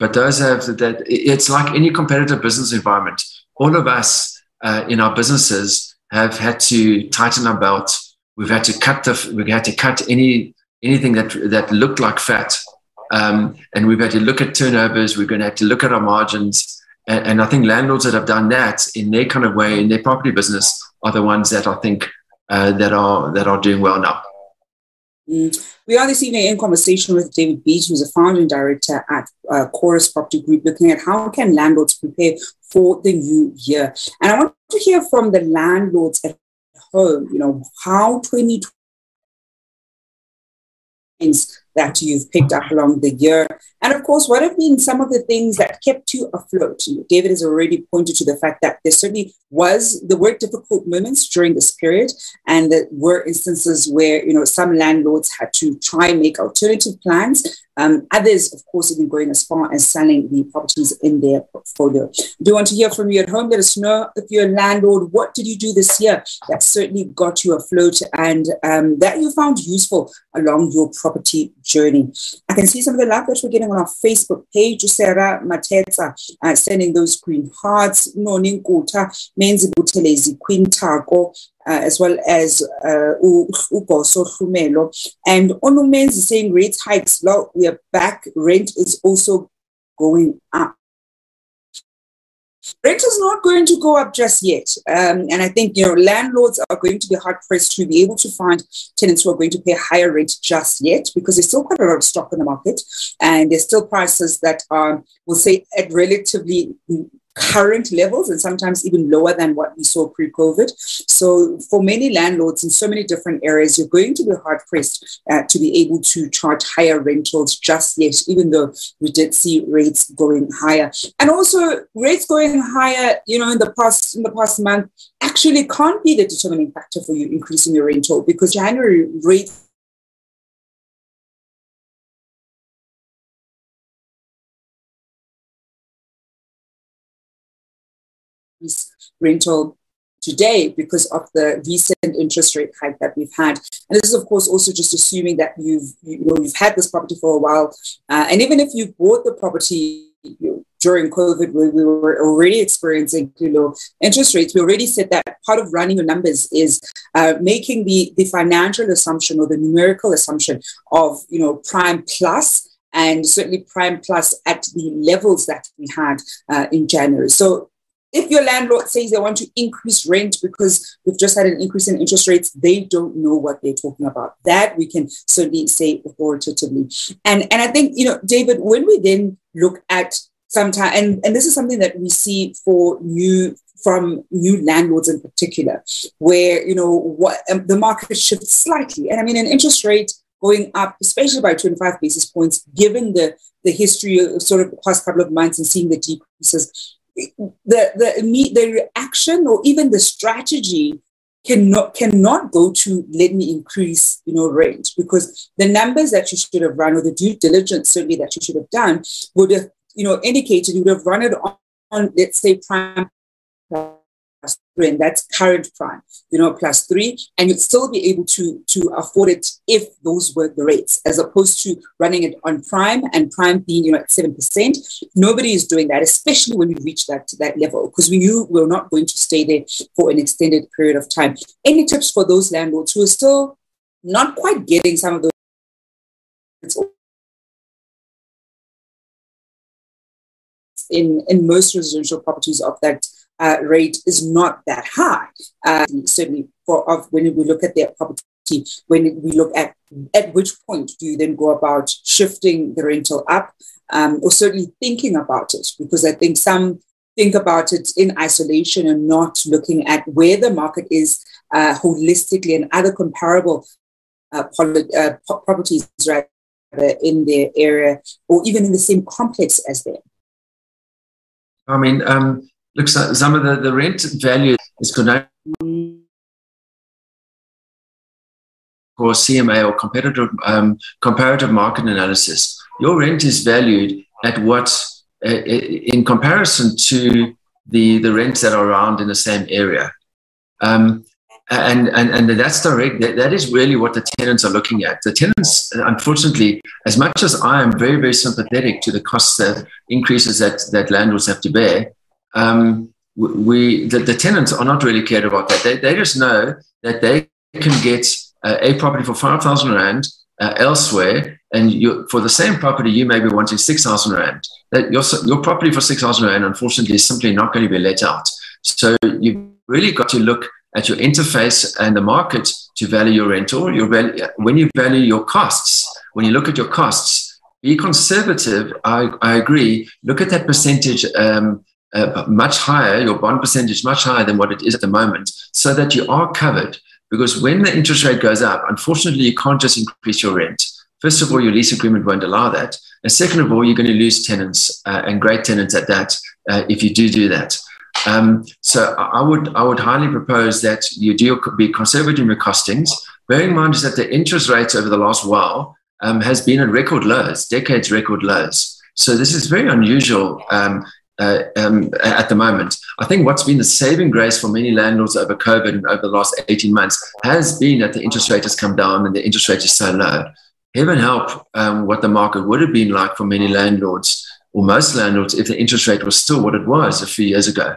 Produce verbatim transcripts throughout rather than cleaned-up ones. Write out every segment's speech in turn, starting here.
but those have that. It's like any competitive business environment. All of us uh, in our businesses have had to tighten our belt. We've had to cut the, we've had to cut any anything that that looked like fat, um, and we've had to look at turnovers. We're going to have to look at our margins, and, and I think landlords that have done that in their kind of way in their property business are the ones that I think uh, that are that are doing well now. Mm. We are this evening in conversation with David Beattie, who's a founder and director at uh, Chorus Property Group, looking at how can landlords prepare for the new year. And I want to hear from the landlords at home, you know, how twenty twenty that you've picked up along the year. And of course, what have been some of the things that kept you afloat? David has already pointed to the fact that there certainly was, there were difficult moments during this period, and there were instances where, you know, some landlords had to try and make alternative plans. Um, others, of course, have been going as far as selling the properties in their portfolio. Do you want to hear from you at home? Let us know if you're a landlord. What did you do this year that certainly got you afloat and um, that you found useful along your property journey? I can see some of the love that we're getting on our Facebook page. Sarah Matetsa uh, sending those green hearts. Noni Nkota, Menzi Butelezi, Queen Tago, Uh, as well as Ugoso Khumelo. And Onumenzi saying rate hikes, well, we are back. Rent is also going up. Rent is not going to go up just yet. Um, and I think, you know, landlords are going to be hard-pressed to be able to find tenants who are going to pay higher rent just yet, because there's still quite a lot of stock in the market. And there's still prices that are, we'll say, at relatively current levels, and sometimes even lower than what we saw pre-COVID. So for many landlords in so many different areas, you're going to be hard-pressed uh, to be able to charge higher rentals just yet, even though we did see rates going higher. And also rates going higher, you know, in the past in the past month actually can't be the determining factor for you increasing your rental, because January rates rental today because of the recent interest rate hike that we've had. And this is, of course, also just assuming that you've you know, you've had this property for a while. Uh, and even if you bought the property you know, during COVID, where we were already experiencing too low interest rates, we already said that part of running your numbers is uh, making the, the financial assumption or the numerical assumption of, you know, prime plus, and certainly prime plus at the levels that we had uh, in January. So if your landlord says they want to increase rent because we've just had an increase in interest rates, they don't know what they're talking about. That we can certainly say authoritatively. And, and I think, you know, David, when we then look at sometimes, and, and this is something that we see for new from new landlords in particular, where, you know, what um, the market shifts slightly. And I mean, an interest rate going up, especially by twenty-five basis points, given the, the history of sort of the past couple of months and seeing the decreases, The, the the reaction or even the strategy cannot cannot go to let me increase, you know, rent, because the numbers that you should have run or the due diligence certainly that you should have done would have, you know, indicated you would have run it on, on let's say prime plus three, and that's current prime, you know, plus three, and you'd still be able to to afford it if those were the rates, as opposed to running it on prime and prime being, you know, at seven percent. Nobody is doing that, especially when we reach that to that level, because we knew we were not going to stay there for an extended period of time. Any tips for those landlords who are still not quite getting some of those? In in most residential properties of that. Uh, rate is not that high, uh, certainly for of when we look at their property, when we look at at which point do you then go about shifting the rental up, um, or certainly thinking about it, because I think some think about it in isolation and not looking at where the market is uh, holistically and other comparable uh, poly, uh, properties rather in their area or even in the same complex as them. I mean, um look, some of the, the rent value is connected for C M A or competitive, um, comparative market analysis. Your rent is valued at what, uh, in comparison to the, the rents that are around in the same area. Um, And, and and that's direct. That, that is really what the tenants are looking at. The tenants, unfortunately, as much as I am very, very sympathetic to the costs that increases that, that landlords have to bear, um, we the, the tenants are not really cared about that. They, they just know that they can get uh, a property for five thousand rand uh, elsewhere, and you, for the same property, you may be wanting six thousand rand. That your, your property for six thousand rand, unfortunately, is simply not going to be let out. So you've really got to look at your interface and the market to value your rental. Your value, when you value your costs, when you look at your costs, be conservative. I, I agree. Look at that percentage um, uh, much higher, your bond percentage much higher than what it is at the moment, so that you are covered. Because when the interest rate goes up, unfortunately, you can't just increase your rent. First of all, your lease agreement won't allow that. And second of all, you're going to lose tenants uh, and great tenants at that uh, if you do do that. Um, so I would I would highly propose that you do be conservative in your costings. Bearing in mind is that the interest rates over the last while um, has been at record lows, decades record lows. So this is very unusual um, uh, um, at the moment. I think what's been the saving grace for many landlords over COVID and over the last eighteen months has been that the interest rate has come down and the interest rate is so low. Heaven help um, what the market would have been like for many landlords, or most landlords, if the interest rate was still what it was a few years ago.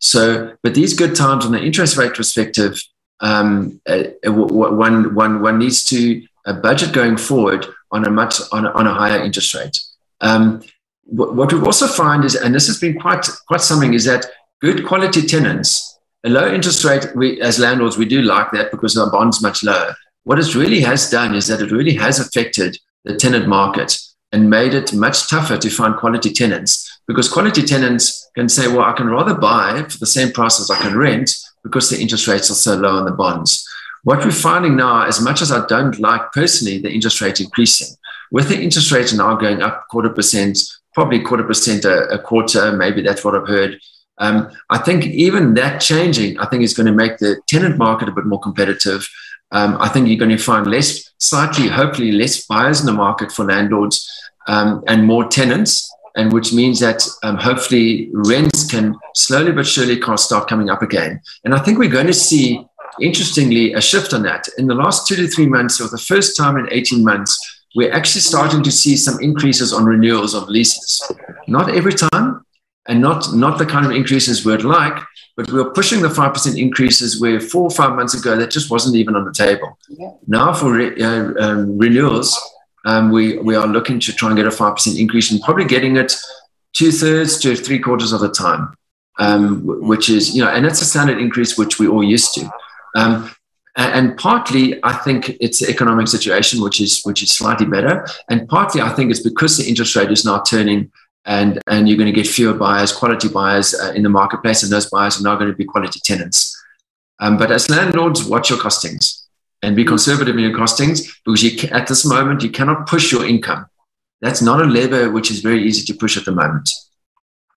So, but these good times on the interest rate perspective, um, uh, one, one, one needs to uh, budget going forward on a much, on a, on a higher interest rate. Um, what, what we also find is, and this has been quite, quite something, is that good quality tenants, a low interest rate, we, as landlords, we do like that because our bond's much lower. What it really has done is that it really has affected the tenant market and made it much tougher to find quality tenants, because quality tenants can say, well, I can rather buy for the same price as I can rent because the interest rates are so low on the bonds. What we're finding now, as much as I don't like personally the interest rate increasing, with the interest rates now going up quarter percent, probably quarter percent a, a quarter, maybe that's what I've heard. Um, I think even that changing, I think is going to make the tenant market a bit more competitive. Um, I think you're going to find less, slightly, hopefully less buyers in the market for landlords, Um, and more tenants, and which means that um, hopefully rents can slowly but surely can't start coming up again. And I think we're going to see, interestingly, a shift on that. In the last two to three months, or the first time in eighteen months, we're actually starting to see some increases on renewals of leases. Not every time, and not, not the kind of increases we'd like, but we were pushing the five percent increases where four or five months ago, that just wasn't even on the table. Now for re uh, um, renewals, Um, we, we are looking to try and get a five percent increase and probably getting it two-thirds to three-quarters of the time, um, which is, you know, and that's a standard increase which we're all used to. Um, and, and partly, I think it's the economic situation, which is, which is slightly better. And partly, I think it's because the interest rate is now turning and, and you're going to get fewer buyers, quality buyers uh, in the marketplace, and those buyers are now going to be quality tenants. Um, but as landlords, watch your costings. And be conservative in your costings, because you, at this moment, you cannot push your income. That's not a lever which is very easy to push at the moment.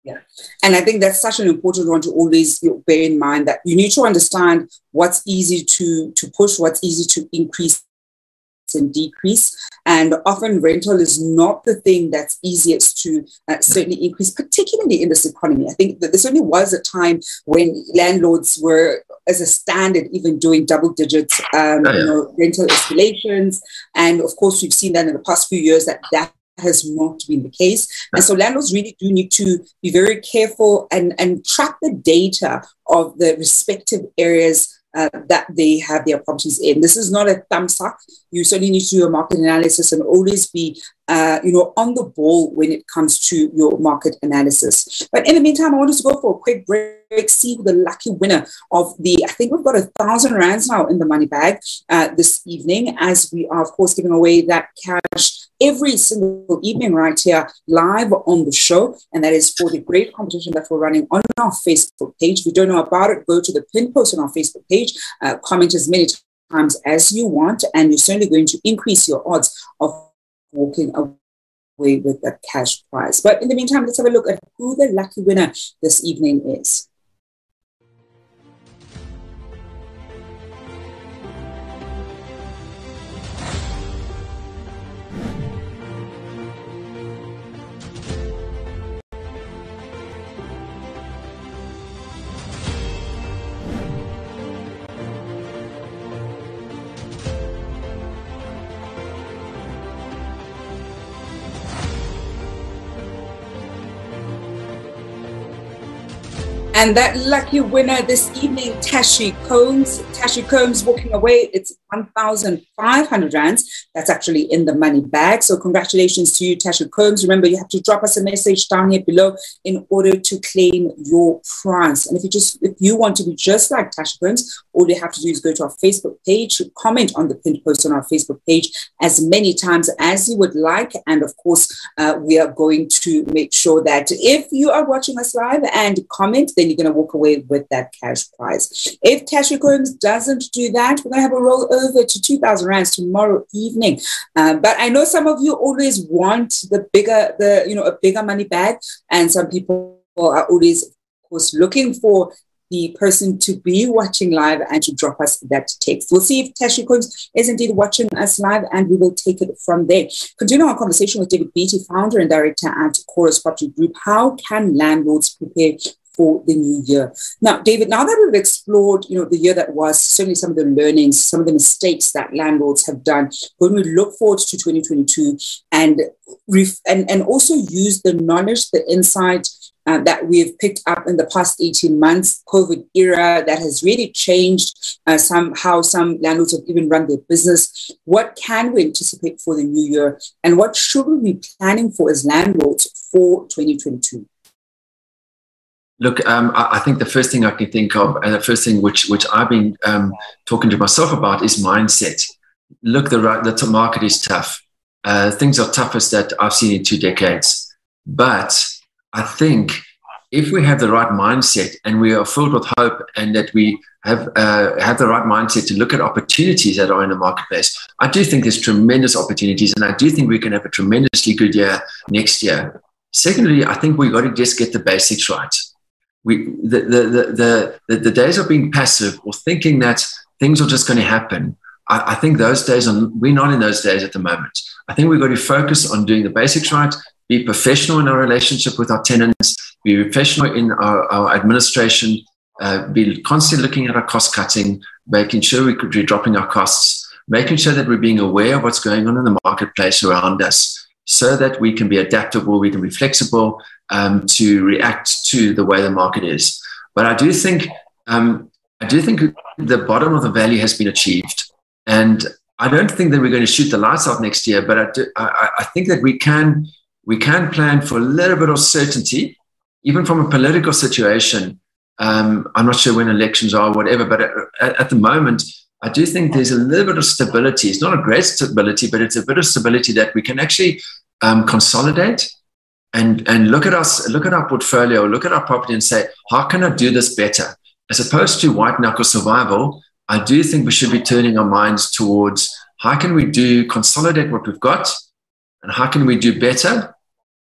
Yeah, and I think that's such an important one to always bear in mind, that you need to understand what's easy to, to push, what's easy to increase and decrease. And often rental is not the thing that's easiest to uh, certainly increase, particularly in this economy. I think that there certainly was a time when landlords were, as a standard, even doing double digits um, oh, yeah. you know, rental escalations. And of course, we've seen that in the past few years that that has not been the case. And so landlords really do need to be very careful and, and track the data of the respective areas Uh, that they have their properties in. This is not a thumb suck. You certainly need to do a market analysis and always be, uh, you know, on the ball when it comes to your market analysis. But in the meantime, I want us to go for a quick break, see who the lucky winner of the, I think we've got a thousand rands now in the money bag uh, this evening, as we are, of course, giving away that cash every single evening right here live on the show, and that is for the great competition that we're running on our Facebook page. If you don't know about it, go to the pin post on our Facebook page, uh, comment as many times as you want, and you're certainly going to increase your odds of walking away with a cash prize. But in the meantime, let's have a look at who the lucky winner this evening is. And that lucky winner this evening, Tashi Combs. Tashi Combs walking away, it's one thousand five hundred rands. That's actually in the money bag. So congratulations to you, Tashi Combs. Remember, you have to drop us a message down here below in order to claim your prize. And if you just, if you want to be just like Tashi Combs, all you have to do is go to our Facebook page, comment on the pinned post on our Facebook page as many times as you would like. And of course, uh, we are going to make sure that if you are watching us live and comment, then you're going to walk away with that cash prize. If Tashi Combs doesn't do that, we're going to have a rollover to two thousand rands tomorrow evening. Um, but I know some of you always want the bigger, the you know, a bigger money bag, and some people are always, of course, looking for the person to be watching live and to drop us that text. We'll see if Tashi Combs is indeed watching us live, and we will take it from there. Continuing our conversation with David Beattie, founder and director at Chorus Property Group. How can landlords prepare for the new year? Now, David, now that we've explored, you know, the year that was, certainly some of the learnings, some of the mistakes that landlords have done, when we look forward to twenty twenty-two and, ref and, and also use the knowledge, the insight uh, that we've picked up in the past eighteen months, COVID era, that has really changed uh, some, how some landlords have even run their business. What can we anticipate for the new year, and what should we be planning for as landlords for twenty twenty-two? Look, um, I think the first thing I can think of, and the first thing which which I've been um, talking to myself about, is mindset. Look, the the market is tough. Uh, things are toughest that I've seen in two decades. But I think if we have the right mindset and we are filled with hope, and that we have uh, have the right mindset to look at opportunities that are in the marketplace, I do think there's tremendous opportunities, and I do think we can have a tremendously good year next year. Secondly, I think we've got to just get the basics right. We, the, the, the, the, the days of being passive or thinking that things are just going to happen, I, I think those days, are, we're not in those days at the moment. I think we've got to focus on doing the basics right, be professional in our relationship with our tenants, be professional in our, our administration, uh, be constantly looking at our cost cutting, making sure we could be dropping our costs, making sure that we're being aware of what's going on in the marketplace around us, so that we can be adaptable, we can be flexible um, to react to the way the market is. But I do think um, I do think the bottom of the valley has been achieved, and I don't think that we're going to shoot the lights out next year. But I, do, I, I think that we can we can plan for a little bit of certainty, even from a political situation. Um, I'm not sure when elections are, or whatever. But at, at the moment, I do think there's a little bit of stability. It's not a great stability, but it's a bit of stability that we can actually um, consolidate and, and look at us, look at our portfolio, look at our property and say, how can I do this better? As opposed to white knuckle survival, I do think we should be turning our minds towards how can we do consolidate what we've got, and how can we do better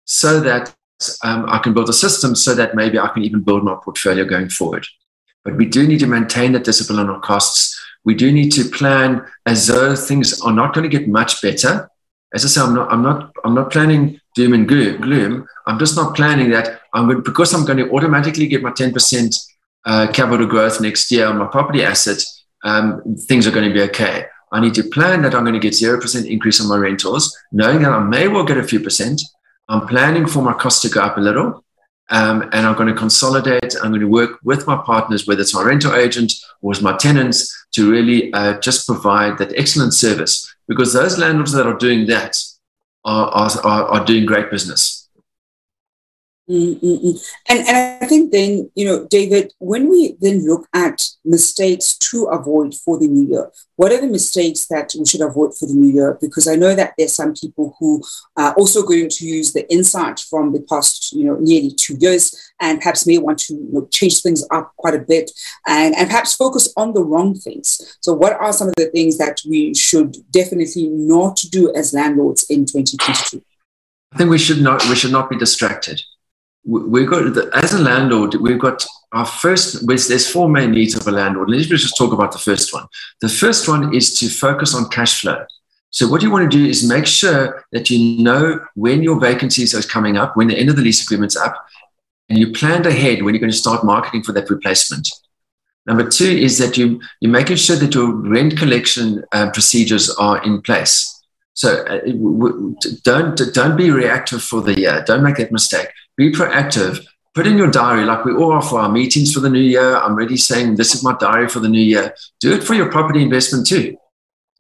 so that um, I can build a system so that maybe I can even build my portfolio going forward. But we do need to maintain that discipline on our costs. We do need to plan as though things are not going to get much better. As I say, I'm not, I'm not, I'm not planning doom and gloom. I'm just not planning that I'm going, because I'm going to automatically get my ten percent uh, capital growth next year on my property asset, um, things are going to be okay. I need to plan that I'm going to get zero percent increase on my rentals, knowing that I may well get a few percent. I'm planning for my cost to go up a little. Um, and I'm going to consolidate. I'm going to work with my partners, whether it's my rental agent or it's my tenants, to really uh, just provide that excellent service, because those landlords that are doing that are, are, are doing great business. Mm-mm-mm. And, and I think then, you know, David, when we then look at mistakes to avoid for the new year, what are the mistakes that we should avoid for the new year? Because I know that there's some people who are also going to use the insight from the past, you know, nearly two years and perhaps may want to, you know, change things up quite a bit and, and perhaps focus on the wrong things. So what are some of the things that we should definitely not do as landlords in twenty twenty-two? I think we should not, we should not be distracted. We've got, as a landlord, we've got our first, there's four main needs of a landlord. Let's just talk about the first one. The first one is to focus on cash flow. So what you want to do is make sure that you know when your vacancies are coming up, when the end of the lease agreement's up, and you planned ahead when you're going to start marketing for that replacement. Number two is that you, you're making sure that your rent collection uh, procedures are in place. So uh, w w don't, don't be reactive for the year. Don't make that mistake. Be proactive Put in your diary, like we all are for our meetings for the new year. I'm already saying this is my diary for the new year. Do it for your property investment too.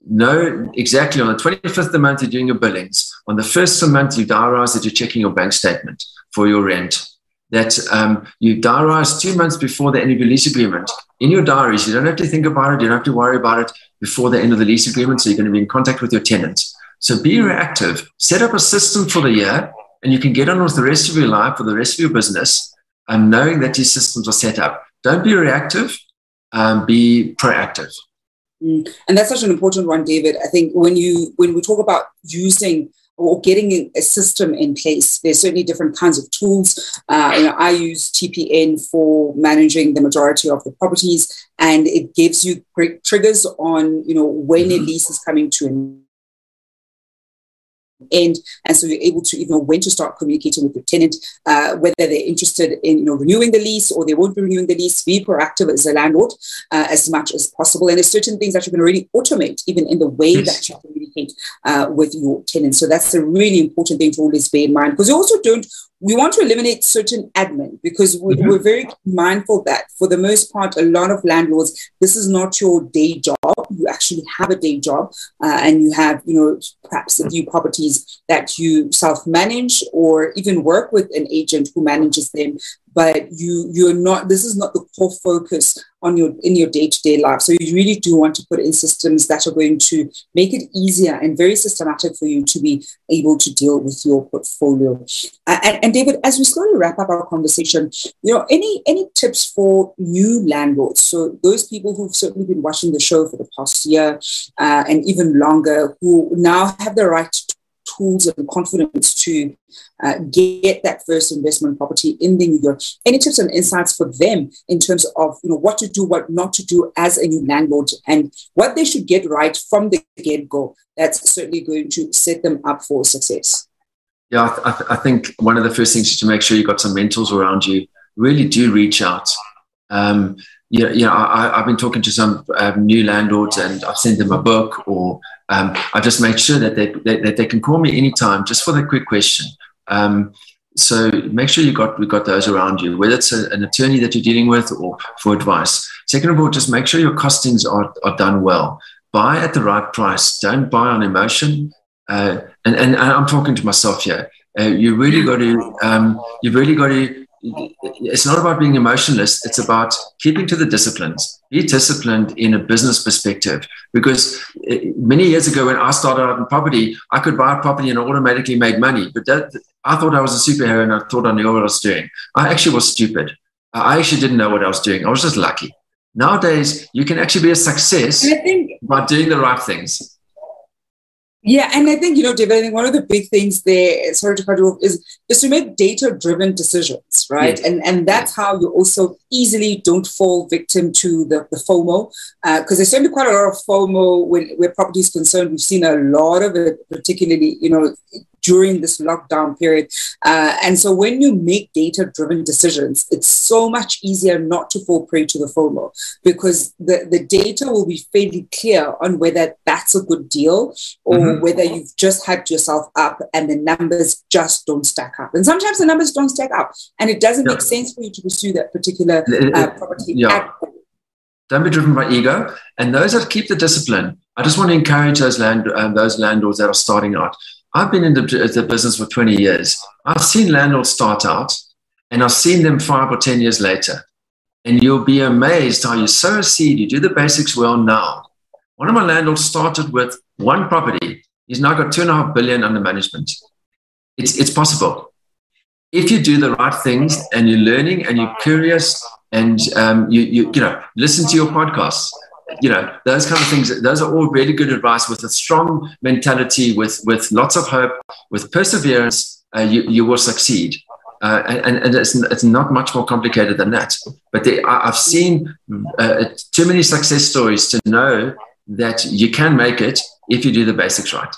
Know exactly on the twenty-fifth of the month you're doing your billings. On the first of the month you diarise that you're checking your bank statement for your rent. That um, you diarise two months before the end of your lease agreement. In your diaries, you don't have to think about it. You don't have to worry about it before the end of the lease agreement. So you're going to be in contact with your tenant. So be reactive. Set up a system for the year, and you can get on with the rest of your life, for the rest of your business, um, knowing that these systems are set up. Don't be reactive. Um, be proactive. Mm. And that's such an important one, David. I think when you when we talk about using or getting a system in place, there's certainly different kinds of tools. Uh, you know, I use T P N for managing the majority of the properties, and it gives you great triggers on, you know, when mm-hmm. a lease is coming to an end, and so you're able to even know when to start communicating with your tenant, uh, whether they're interested in, you know, renewing the lease or they won't be renewing the lease. Be proactive as a landlord uh, as much as possible. And there's certain things that you can already automate, even in the way yes. that you communicate uh, with your tenants. So that's a really important thing to always bear in mind, because you also don't. We want to eliminate certain admin, because we, mm-hmm. we're very mindful that for the most part, a lot of landlords, this is not your day job. You actually have a day job uh, and you have, you know, perhaps a few properties that you self-manage or even work with an agent who manages them. But you, you're not, this is not the core focus on your, in your day-to-day life. So you really do want to put in systems that are going to make it easier and very systematic for you to be able to deal with your portfolio. Uh, and, and David, as we slowly wrap up our conversation, you know, any, any tips for new landlords? So those people who've certainly been watching the show for the past year uh, and even longer, who now have the right to tools and confidence to uh, get that first investment property in the new year. Any tips and insights for them in terms of, you know, what to do, what not to do as a new landlord, and what they should get right from the get-go that's certainly going to set them up for success? Yeah, I, th- I, th- I think one of the first things is to make sure you've got some mentors around you. Really do reach out. Um, you know, you know I, I've been talking to some um, new landlords, and I've sent them a book, or Um, I just make sure that they, that, that they can call me anytime just for the quick question. Um, so make sure you got, we got those around you, whether it's a, an attorney that you're dealing with or for advice. Second of all, just make sure your costings are, are done well. Buy at the right price. Don't buy on emotion. Uh, and, and, and I'm talking to myself here. Uh, you really got to, um, you've really got to, it's not about being emotionless. It's about keeping to the disciplines. Be disciplined in a business perspective, because many years ago when I started out in property, I could buy a property and automatically made money. But that, I thought I was a superhero and I thought I knew what I was doing. I actually was stupid. I actually didn't know what I was doing. I was just lucky. Nowadays, you can actually be a success think- by doing the right things. Yeah, and I think, you know, David, I think one of the big things there, sorry to cut you off, is, is to make data-driven decisions, right? Yes. And and that's how you also easily don't fall victim to the, the FOMO, because uh, there's certainly quite a lot of FOMO when, where property is concerned. We've seen a lot of it, particularly, you know, during this lockdown period. Uh, and so when you make data-driven decisions, it's so much easier not to fall prey to the FOMO, because the, the data will be fairly clear on whether that's a good deal or mm-hmm. whether you've just hyped yourself up and the numbers just don't stack up. And sometimes the numbers don't stack up and it doesn't yeah. make sense for you to pursue that particular uh, property yeah. at all. Don't be driven by ego. And those that keep the discipline, I just want to encourage those, land, uh, those landlords that are starting out. I've been in the, the business for twenty years. I've seen landlords start out, and I've seen them five or ten years later. And you'll be amazed how you sow a seed, you do the basics well now. One of my landlords started with one property. He's now got two and a half billion under management. It's, it's possible. If you do the right things and you're learning and you're curious and um, you, you, you know, listen to your podcasts, you know, those kind of things, those are all really good advice with a strong mentality, with, with lots of hope, with perseverance, uh, you, you will succeed. Uh, and and it's, it's not much more complicated than that. But they, I've seen uh, too many success stories to know that you can make it if you do the basics right.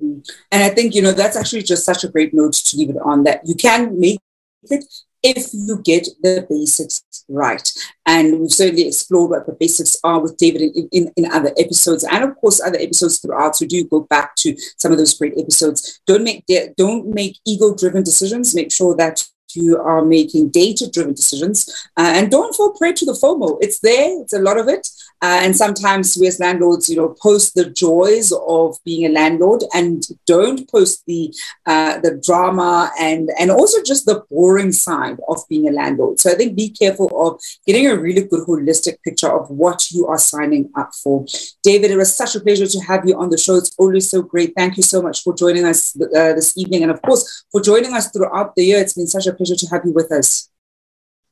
And I think, you know, that's actually just such a great note to leave it on, that you can make it if you get the basics right. And we've certainly explored what the basics are with David in, in, in other episodes, and of course other episodes throughout. So do go back to some of those great episodes. Don't make don't make ego-driven decisions. Make sure that you are making data-driven decisions. Uh, and don't fall prey to the FOMO. It's there. It's a lot of it. Uh, and sometimes we as landlords, you know, post the joys of being a landlord and don't post the uh, the drama and, and also just the boring side of being a landlord. So I think be careful of getting a really good holistic picture of what you are signing up for. David, it was such a pleasure to have you on the show. It's always so great. Thank you so much for joining us uh, this evening. And of course, for joining us throughout the year. It's been such a pleasure to have you with us.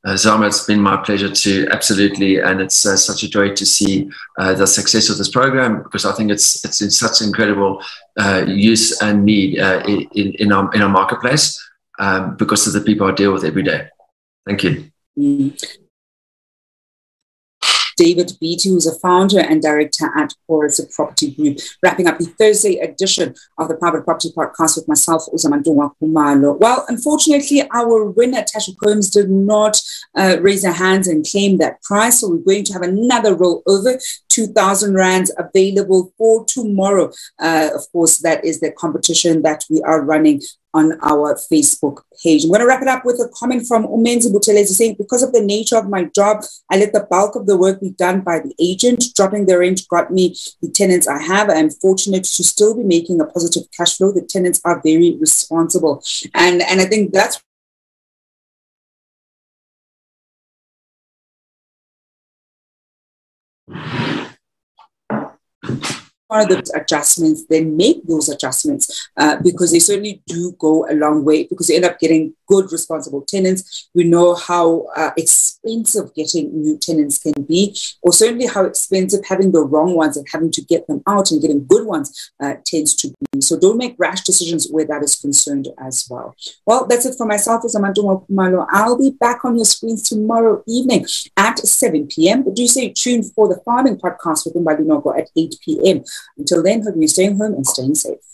Uh, Zama, it's been my pleasure to, absolutely, and it's uh, such a joy to see uh, the success of this program, because I think it's it's in such incredible uh, use and need uh, in, in, our, in our marketplace um, because of the people I deal with every day. Thank you. Mm. David Beattie, who's a founder and director at Chorus Property Group, wrapping up the Thursday edition of the Private Property Podcast with myself, Zamantungwa Khumalo. Well, unfortunately, our winner, Tasha Combs, did not uh, raise her hands and claim that prize, so we're going to have another rollover, two thousand rands available for tomorrow. Uh, of course, that is the competition that we are running on our Facebook page. I'm going to wrap it up with a comment from Umenzi Butelezi saying, because of the nature of my job, I let the bulk of the work be done by the agent. Dropping the range got me the tenants I have. I am fortunate to still be making a positive cash flow. The tenants are very responsible. And, and I think that's of the adjustments, then make those adjustments uh, because they certainly do go a long way, because you end up getting good, responsible tenants. We know how uh, expensive getting new tenants can be, or certainly how expensive having the wrong ones and having to get them out and getting good ones uh, tends to be. So don't make rash decisions where that is concerned as well. Well, that's it for myself as Zamantungwa Khumalo. I'll be back on your screens tomorrow evening at seven p m. But do stay tuned for the Farming Podcast with Mbalinogo at eight p m. Until then, hope you're staying home and staying safe.